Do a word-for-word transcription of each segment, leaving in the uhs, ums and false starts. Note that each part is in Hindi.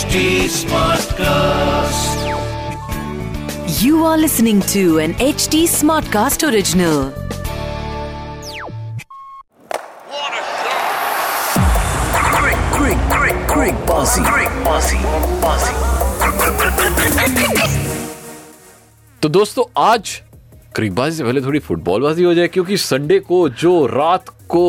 H D SmartCast. You are listening to an H D SmartCast original. What a shot! Greg, Greg, Greg, Greg Bossy, Greg Bossy, Bossy. तो दोस्तों आज क्रिकबाजी से पहले थोड़ी फुटबॉलबाजी हो जाए, क्योंकि संडे को जो रात को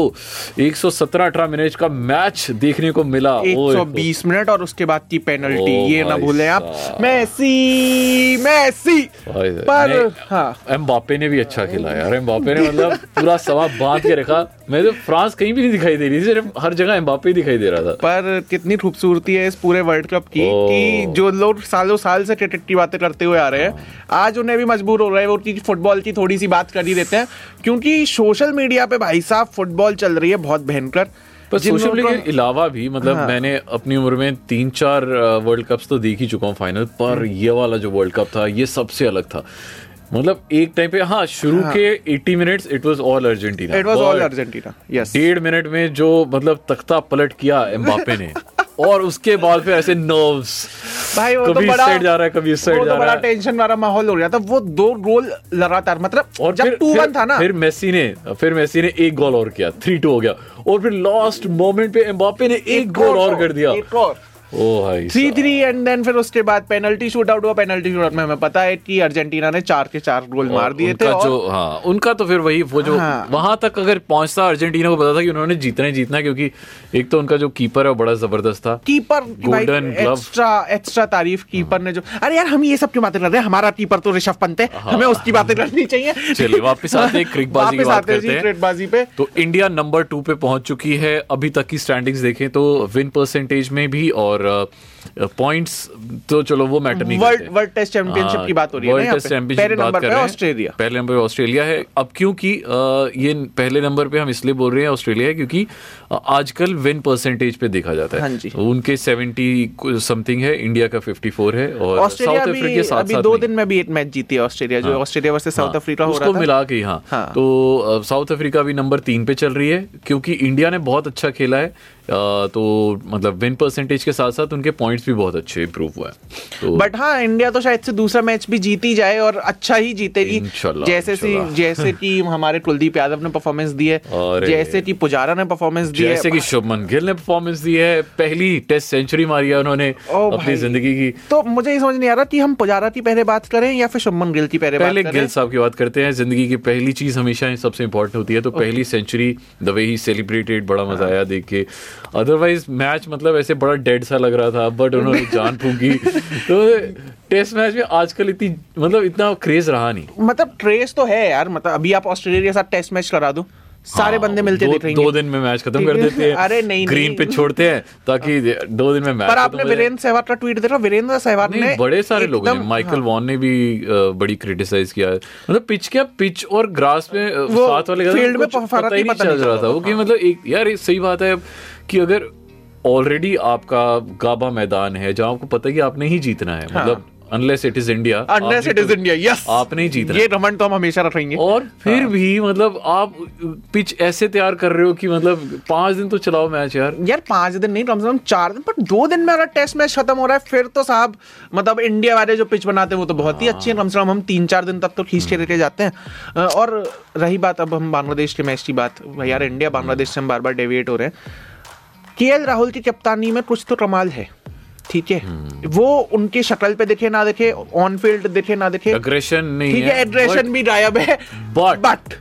एक सौ सत्रह अठारह मिनट का मैच देखने को मिला, एक सौ बीस मिनट और उसके बाद की पेनल्टी, ये ना भूलें आप। मेसी मेसी पर हाँ एम्बापे ने भी अच्छा खेला यार। एम्बापे ने मतलब पूरा सवा बांध के रखा। मैं तो फ्रांस कहीं भी नहीं दिखाई दे रही, सिर्फ हर जगह एम्बापे दिखाई दे रहा था। पर कितनी खूबसूरती है इस पूरे वर्ल्ड कप की कि जो लोग सालों साल से क्रिकेट की बातें करते हुए आ रहे हैं, आज उन्हें भी मजबूर हो रहा है वो कि फुटबॉल की थोड़ी सी बात कर ही देते हैं, क्योंकि सोशल मीडिया पे भाई साहब फुटबॉल चल रही है बहुत भयंकर। पर सोशल मीडिया के अलावा भी मतलब हाँ। मैंने अपनी उम्र में तीन चार वर्ल्ड कप्स तो देख ही चुका हूँ फाइनल, पर ये वाला जो वर्ल्ड कप था ये सबसे अलग था। मतलब एक टाइम पे हाँ शुरू हाँ। के अस्सी minutes it was all Argentina, it was all Argentina yes. डेढ़ मिनट में जो मतलब तख्ता पलट किया एम्बापे ने, और उसके बाद फिर ऐसे नर्व्स भाई, वो कभी तो बड़ा जा रहा है, कभी इस साइड जा रहा है, वो बड़ा टेंशन वाला माहौल हो गया था। वो दो गोल लगातार मतलब, और जब टू वन था ना, फिर मेसी ने फिर मेसी ने एक गोल और किया, थ्री टू हो गया, और फिर लास्ट मोमेंट पे एम्बापे ने एक गोल और कर दिया, एक और थ्री थ्री एंड देन फिर उसके बाद पेनल्टी शूट आउट हुआ। पेनल्टी शूट आउट में हमें पता है कि अर्जेंटीना ने चार के चार गोल मार दिए थे, और जो हाँ उनका तो फिर वही वो जो हाँ। वहां तक अगर पहुंचता अर्जेंटीना को पता था कि उन्होंने जीतना ही जीतना, क्योंकि एक तो उनका जो कीपर है बड़ा जबरदस्त था, keeper golden glove, extra extra तारीफ कीपर ने जो। अरे यार हम ये सब क्यों बातें कर रहे हैं, हमारा कीपर तो ऋषभ पंत है, हमें उसकी बातें करनी चाहिए। चलिए वापस आते हैं क्रिकबाजी की बात करते हैं। क्रिकबाजी पे तो इंडिया नंबर टू पे पहुंच चुकी है, अभी तक की स्टैंडिंग्स देखें तो विन परसेंटेज में भी, और पॉइंट्स तो चलो वो मैटर नहीं करते। वर्ल्ड टेस्ट चैंपियनशिप की बात हो रही है, वर्ल्ड टेस्ट चैंपियनशिप बात कर रहे हैं। ऑस्ट्रेलिया पहले नंबर पे ऑस्ट्रेलिया है। अब क्योंकि ये पहले नंबर पे हम इसलिए बोल रहे हैं ऑस्ट्रेलिया है क्योंकि आजकल विन परसेंटेज पे देखा जाता है, उनके सत्तर समथिंग है, इंडिया का चौवन है, और साउथ अफ्रीका साथ अभी दो दिन में भी एक मैच जीती है ऑस्ट्रेलिया, जो ऑस्ट्रेलिया वर्सेस साउथ अफ्रीका हो रहा था उसको मिला के। हां तो साउथ अफ्रीका भी नंबर तीन पे चल रही है, क्योंकि इंडिया ने बहुत अच्छा खेला है, तो मतलब विन परसेंटेज के साथ साथ उनके पॉइंट्स भी बहुत अच्छे इंप्रूव हुआ है। बट हाँ इंडिया तो शायद से दूसरा मैच भी जीती जाए और अच्छा ही जीतेगी, जैसे सी जैसे कि हमारे कुलदीप यादव ने परफॉर्मेंस दी है, जैसे कि पुजारा ने परफॉर्मेंस दी है, जैसे कि शुभमन गिल ने परफॉर्मेंस दी है, पहली टेस्ट सेंचुरी मारी है उन्होंने अपनी जिंदगी की। तो मुझे समझ नहीं आ रहा कि हम पुजारा की पहले बात करें या फिर शुभमन गिल की पहले बात करें। पहले गिल साहब की बात करते हैं, जिंदगी की पहली चीज हमेशा सबसे इंपॉर्टेंट होती है, तो पहली century the way he celebrated, बड़ा मजा आया देख के। अदरवाइज मैच मतलब ऐसे बड़ा डेड सा लग रहा था, बट उन्होंने जान फूंकी। तो टेस्ट मैच में आजकल इतनी मतलब इतना क्रेज रहा नहीं, मतलब क्रेज तो है यार, मतलब अभी आप ऑस्ट्रेलिया के साथ टेस्ट मैच करा दो सारे हाँ, बंदे मिलते दिख रहे हैं, दो दिन में मैच खत्म कर देते हैं। अरे नहीं ग्रीन पे छोड़ते हैं ताकि दो दिन में मैच। पर आपने वीरेंद्र सहवाग का ट्वीट देखा, वीरेंद्र सहवाग ने बड़े सारे लोग ने माइकल वॉन ने भी बड़ी क्रिटिसाइज किया, मतलब पिच क्या पिच और ग्रास पे साथ वाले फील्ड में फर्क ही पता चल रहा था वो कि मतलब एक यार सही बात है कि अगर ऑलरेडी आपका गाबा मैदान है जहां आपको पता है कि आपने ही जीतना है, मतलब Unless it is India, Unless it is India, yes. आपने ही जीतना, ये रमन तो हम हमेशा रखेंगे। और फिर भी मतलब आप पिच ऐसे तैयार कर रहे हो कि मतलब पांच दिन तो चलाओ मैच यार, यार पांच दिन नहीं कम से कम चार दिन, पर दो दिन में अगर टेस्ट मैच खत्म हो रहा है फिर तो साहब मतलब इंडिया वाले जो पिच बनाते हैं वो तो बहुत ही अच्छे हैं, कम से कम हम तीन चार दिन तक तो खींच के लेके जाते हैं। और रही बात अब हम बांग्लादेश के मैच की बात, यार इंडिया बांग्लादेश से हम बार बार डेविएट हो रहे हैं। केएल राहुल की कप्तानी में कुछ तो कमाल है, ठीक है hmm. वो उनकी शक्ल पे देखे ना देखे, ऑन फील्ड देखे ना देखे, एग्रेशन नहीं ठीक है, एग्रेशन भी गायब है, बट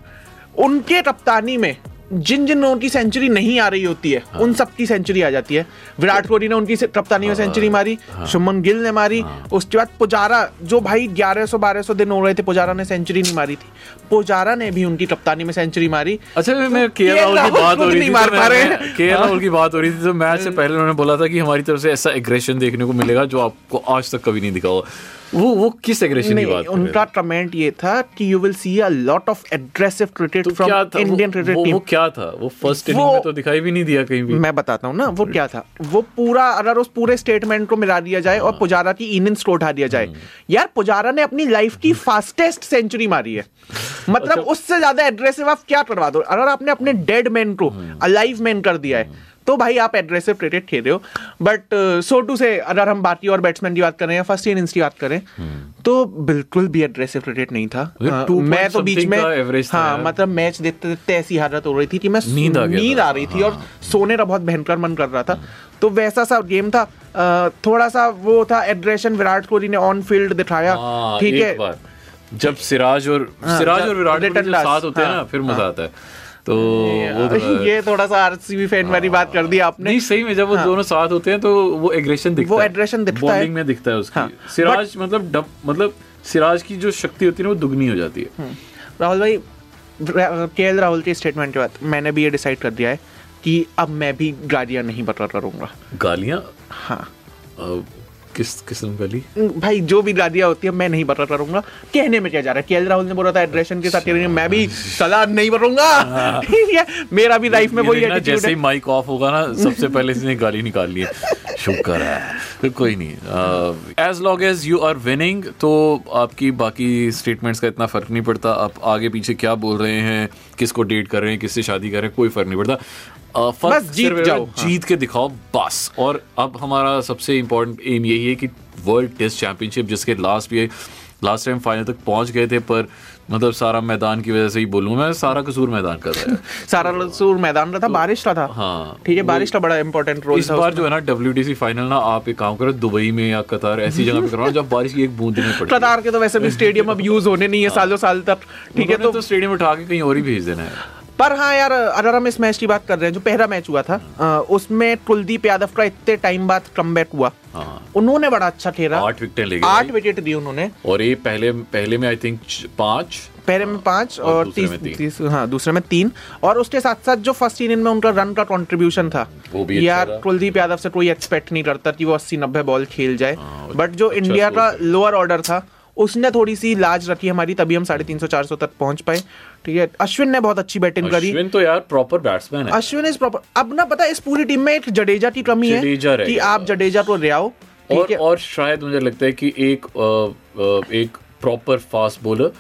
उनके कप्तानी में जिन जिन लोगों की सेंचुरी नहीं आ रही होती है हाँ। उन सब की सेंचुरी आ जाती है। विराट कोहली ने उनकी कप्तानी में सेंचुरी मारी, हाँ। शुभमन गिल ने मारी, हाँ। उसके बाद पुजारा जो भाई ग्यारह सौ बारह सौ दिन हो रहे थे पुजारा ने सेंचुरी नहीं मारी थी, पुजारा ने भी उनकी कप्तानी में सेंचुरी मारी। अच्छा मैं केएल राहुल की बात हो रही थी, केएल राहुल की बात हो रही थी तो मैच से पहले उन्होंने बोला था कि हमारी तरफ से ऐसा एग्रेशन देखने को मिलेगा जो आपको आज तक कभी नहीं दिखा होगा। वो वो किस एग्रेशन की बात? उनका कमेंट ये था कि you will see a lot of aggressive cricket from Indian cricket team. वो क्या था? वो फर्स्ट इनिंग में तो दिखाई भी नहीं दिया कहीं भी। मैं बताता हूँ ना वो क्या था। वो पूरा अगर उस पूरे स्टेटमेंट को मिला दिया जाए और पुजारा की इनिंग्स को उठा दिया जाए, यार पुजारा ने अपनी लाइफ की फास्टेस्ट सेंचुरी मारी है, मतलब उससे ज्यादा एग्रेसिव आप क्या करवा दो? अगर आपने अपने डेड मैन को अलाइव मैन कर दिया है तो भाई आप एग्रेसिव क्रिकेट खेल रहे हो. बट सो टू से अगर हम बाकी और बैट्समैन की बात करें या फर्स्ट इनिंग्स की बात करें तो बिल्कुल भी एग्रेसिव क्रिकेट नहीं था. मैं तो बीच में हाँ मतलब मैच देखते देखते ऐसी हालत हो रही थी कि मैं नींद आ रही थी और सोने का बहुत भयंकर मन कर रहा था. तो वैसा सा गेम था, थोड़ा सा वो था एड्रेशन विराट कोहली ने ऑन फील्ड दिखाया. ठीक है, जब सिराज और हाँ, सिराज और विराट कोहली साथ होते हैं हाँ, ना फिर मजा हाँ, आता है. तो वो ये थोड़ा सा आरसीबी फैन वाली बात कर दी आपने. नहीं सही में जब वो हाँ, दोनों साथ होते हैं तो वो एग्रेशन दिखता है, वो एग्रेशन दिखता है बॉलिंग में दिखता है उसकी. हाँ, सिराज मतलब डब मतलब सिराज की जो शक्ति होती है ना वो दुगनी हो जाती है. राहुल भाई केएल राहुल के स्टेटमेंट के बाद मैंने भी ये डिसाइड कर दिया है कि अब मैं भी गालियां नहीं बता करूंगा. गालियां हाँ किस किस्म वाली भाई, जो भी गालियां होती है मैं नहीं बता करूंगा. कहने में क्या जा रहा है, केएल राहुल ने बोला था एड्रेशन के साथ करेंगे, मैं भी सलाह नहीं बताऊंगा. ठीक है, मेरा भी लाइफ में वही एटीट्यूड है. जैसे ही माइक ऑफ होगा ना सबसे पहले इसने गाली निकाल ली है. शुक्र है, कोई नहीं, as long as you are winning तो आपकी बाकी स्टेटमेंट्स का इतना फर्क नहीं पड़ता. आप आगे पीछे क्या बोल रहे हैं, किसको डेट कर रहे हैं, किससे शादी कर रहे हैं, कोई फर्क नहीं पड़ता. Uh, बस जीत जाओ, जीत के दिखाओ बस. और अब हमारा सबसे इम्पोर्टेंट एम यही है कि वर्ल्ड टेस्ट चैंपियनशिप जिसके लास्ट भी लास्ट टाइम फाइनल तक पहुंच गए थे, पर मतलब सारा मैदान की वजह से ही बोलूँ मैं, सारा कसूर मैदान का था. सारा कसूर मैदान का था, बारिश का था. हाँ ठीक है, बारिश का बड़ा इंपॉर्टेंट रोल इस बार जो है ना. डब्ल्यूटीसी फाइनल ना आप एक काम करो दुबई में या कतार ऐसी जगह पे कराओ जब बारिश की एक बूंद नहीं पड़े. कतार के तो वैसे भी स्टेडियम अब यूज होने नहीं है सालों साल तक. ठीक है, तो स्टेडियम उठा के कहीं और ही भेज देना है. पर हाँ यार, अगर हम इस मैच की बात कर रहे हैं जो पहला मैच हुआ था आ, उसमें कुलदीप यादव का इतने टाइम बाद कमबैक हुआ. उन्होंने बड़ा अच्छा खेला, आठ विकेट ले गए, आठ विकेट दी उन्होंने. और ये पहले पहले में आई थिंक पांच पहले में पांच और तीस हाँ दूसरे में तीन. और उसके साथ साथ जो फर्स्ट इनिंग में उनका रन का कंट्रीब्यूशन था यार, कुलदीप यादव से कोई एक्सपेक्ट नहीं करता कि वो अस्सी नब्बे बॉल खेल जाए. बट जो इंडिया का लोअर ऑर्डर था उसने थोड़ी सी लाज रखी हमारी, तभी हम साढ़े तीन सौ चार सौ तक पहुंच पाए. ठीक है, अश्विन ने बहुत अच्छी बैटिंग करी. अश्विन तो यार प्रॉपर बैट्समैन है. Ashwin is proper. अब ना पता इस पूरी टीम में एक जडेजा की कमी है कि आप जडेजा को ले आओ. और, और शायद मुझे लगता है कि एक आ, एक प्रॉपर फास्ट बॉलर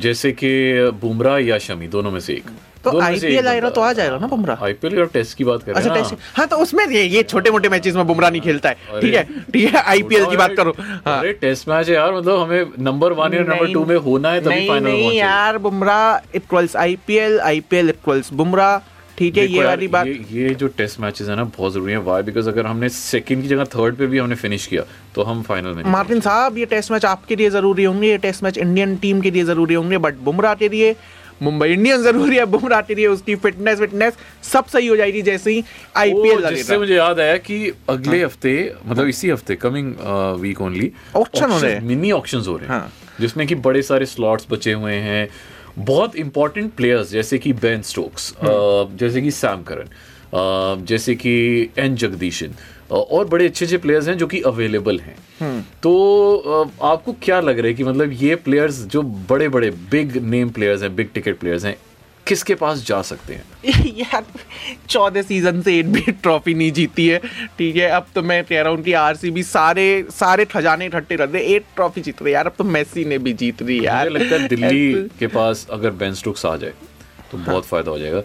जैसे कि बुमराह या शमी दोनों में से एक. तो आईपीएल आएगा तो आ जाएगा ना बुमराह. आईपीएल और टेस्ट की बात कर रहे हैं. अच्छा टेस्ट, हाँ तो उसमें ये ये छोटे मोटे मैचेस में बुमराह नहीं खेलता है. ठीक है ठीक है, आईपीएल की बात करो. अरे टेस्ट मैच है यार, मतलब हमें नंबर वन या नंबर टू में होना है तभी फाइनल. नहीं यार, Bumrah equals IPL, IPL equals Bumrah. ठीक है, ये वाली बात. ये जो टेस्ट मैचेस है ना बहुत जरूरी है. व्हाई? बिकॉज अगर हमने सेकंड की जगह थर्ड पे भी हमने फिनिश किया तो हम फाइनल में. मार्टिन साहब, ये टेस्ट मैच आपके लिए जरूरी होंगे, ये टेस्ट मैच इंडियन टीम के लिए जरूरी होंगे, बट बुमराह के लिए मुंबई इंडियंस जरूरी है. बुमराह के लिए उसकी फिटनेस विटनेस सब सही हो जाएगी जैसे ही आईपीएल लगेगा. जिससे मुझे याद आया कि अगले हफ्ते मतलब इसी हफ्ते कमिंग वीक ओनली ऑक्शन हो रहे हैं, मिनी ऑक्शंस हो रहे हैं. हाँ. जिसमें कि बड़े सारे स्लॉट्स बचे हुए हैं. बहुत इंपॉर्टेंट प्लेयर्स जैसे कि बेन स्टोक्स, जैसे कि सैम करन, जैसे कि एन जगदीशन और बड़े अच्छे अच्छे प्लेयर्स हैं जो कि अवेलेबल हैं. तो आपको क्या लग रहा है कि मतलब ये प्लेयर्स जो बड़े बड़े बिग नेम प्लेयर्स हैं, बिग टिकट प्लेयर्स हैं, किसके पास जा सकते हैं? यार चौदह सीजन से एक भी ट्रॉफी नहीं जीती है. ठीक है, अब तो मैं कह रहा हूँ कि आरसीबी सारे सारे खजाने इकट्ठे कर दे, एक ट्रॉफी जीत रही यार. अब तो मेसी ने भी जीत रही यार. लगता है दिल्ली के पास अगर बेन स्टोक्स आ जाए तो बहुत फायदा हो जाएगा.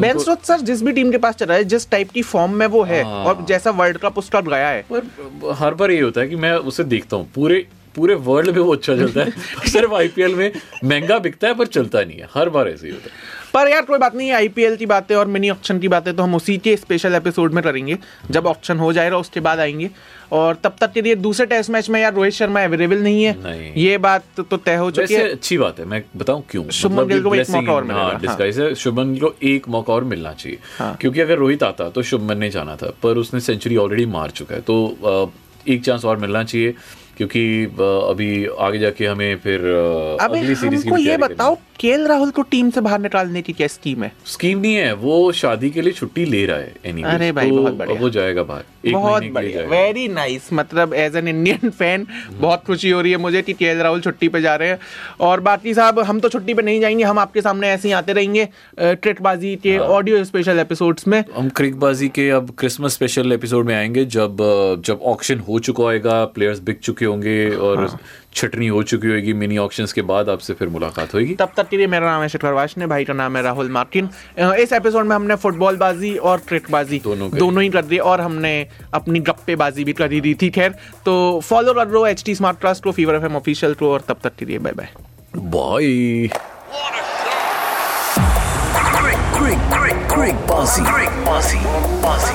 बेन स्टोक्स सर जिस भी टीम के पास चल रहा है, जिस टाइप की फॉर्म में वो है और जैसा वर्ल्ड कप उसका गया है. पर हर बार ये होता है कि मैं उसे देखता हूँ पूरे पूरे वर्ल्ड में वो अच्छा चलता है, सिर्फ आईपीएल में महंगा बिकता है पर चलता नहीं है. हर बार ऐसे ही होता है. पर यार कोई बात नहीं, आईपीएल की बातें और मिनी ऑक्शन की बातें तो हम उसी के स्पेशल एपिसोड में करेंगे जब ऑक्शन हो जाएगा, उसके बाद आएंगे. और तब तक के लिए दूसरे टेस्ट मैच में यार रोहित शर्मा अवेलेबल नहीं है, नहीं। ये बात तो तय हो चुकी है. अच्छी बात है, मैं बताऊं क्यों. शुभमन गिल को एक मौका और मिलेगा. शुभमन गिल को एक मौका और मिलना चाहिए क्योंकि अगर रोहित आता तो शुभमन ने जाना था, पर उसने सेंचुरी ऑलरेडी मार चुका है. तो एक चांस और मिलना चाहिए क्योंकि अभी आगे जाके हमें फिर अगली सीरीज की. ये बताओ केएल राहुल को टीम से बाहर निकालने की क्या स्कीम है? स्कीम नहीं है, वो शादी के लिए छुट्टी ले रहा है anyway, अरे भाई तो बहुत बढ़िया, वो जाएगा बाहर. बहुत बढ़िया, वेरी नाइस. मतलब एज एन इंडियन फैन बहुत खुशी हो रही है मुझे कि केएल राहुल छुट्टी पे जा रहे हैं. और बाकी साहब हम तो छुट्टी पे नहीं जाएंगे, हम आपके सामने ऐसे ही आते रहेंगे क्रिकेटबाजी के ऑडियो स्पेशल एपिसोड्स में. हम क्रिकेटबाजी के अब क्रिसमस स्पेशल एपिसोड में आएंगे जब जब ऑक्शन हो चुका होगा, प्लेयर्स बिक चुके होंगे और छटनी हो चुकी होगी. मिनी ऑक्शंस के बाद आपसे फिर मुलाकात होगी. तब तक स्वागत कीजिए। मेरा नाम है शेखर वाशने, भाई का नाम है राहुल मार्टिन। इस एपिसोड में हमने फुटबॉलबाजी और क्रिकेटबाजी दोनों, दोनों ही कर दिए और हमने अपनी गप्पेबाजी भी कर दी थी। खैर, तो फॉलो कर लो एच टी स्मार्टकास्ट को, फीवर एफएम ऑफिशियल को, और तब तक के लिए bye bye bye. Greg Bossy, Greg Bossy, Bossy.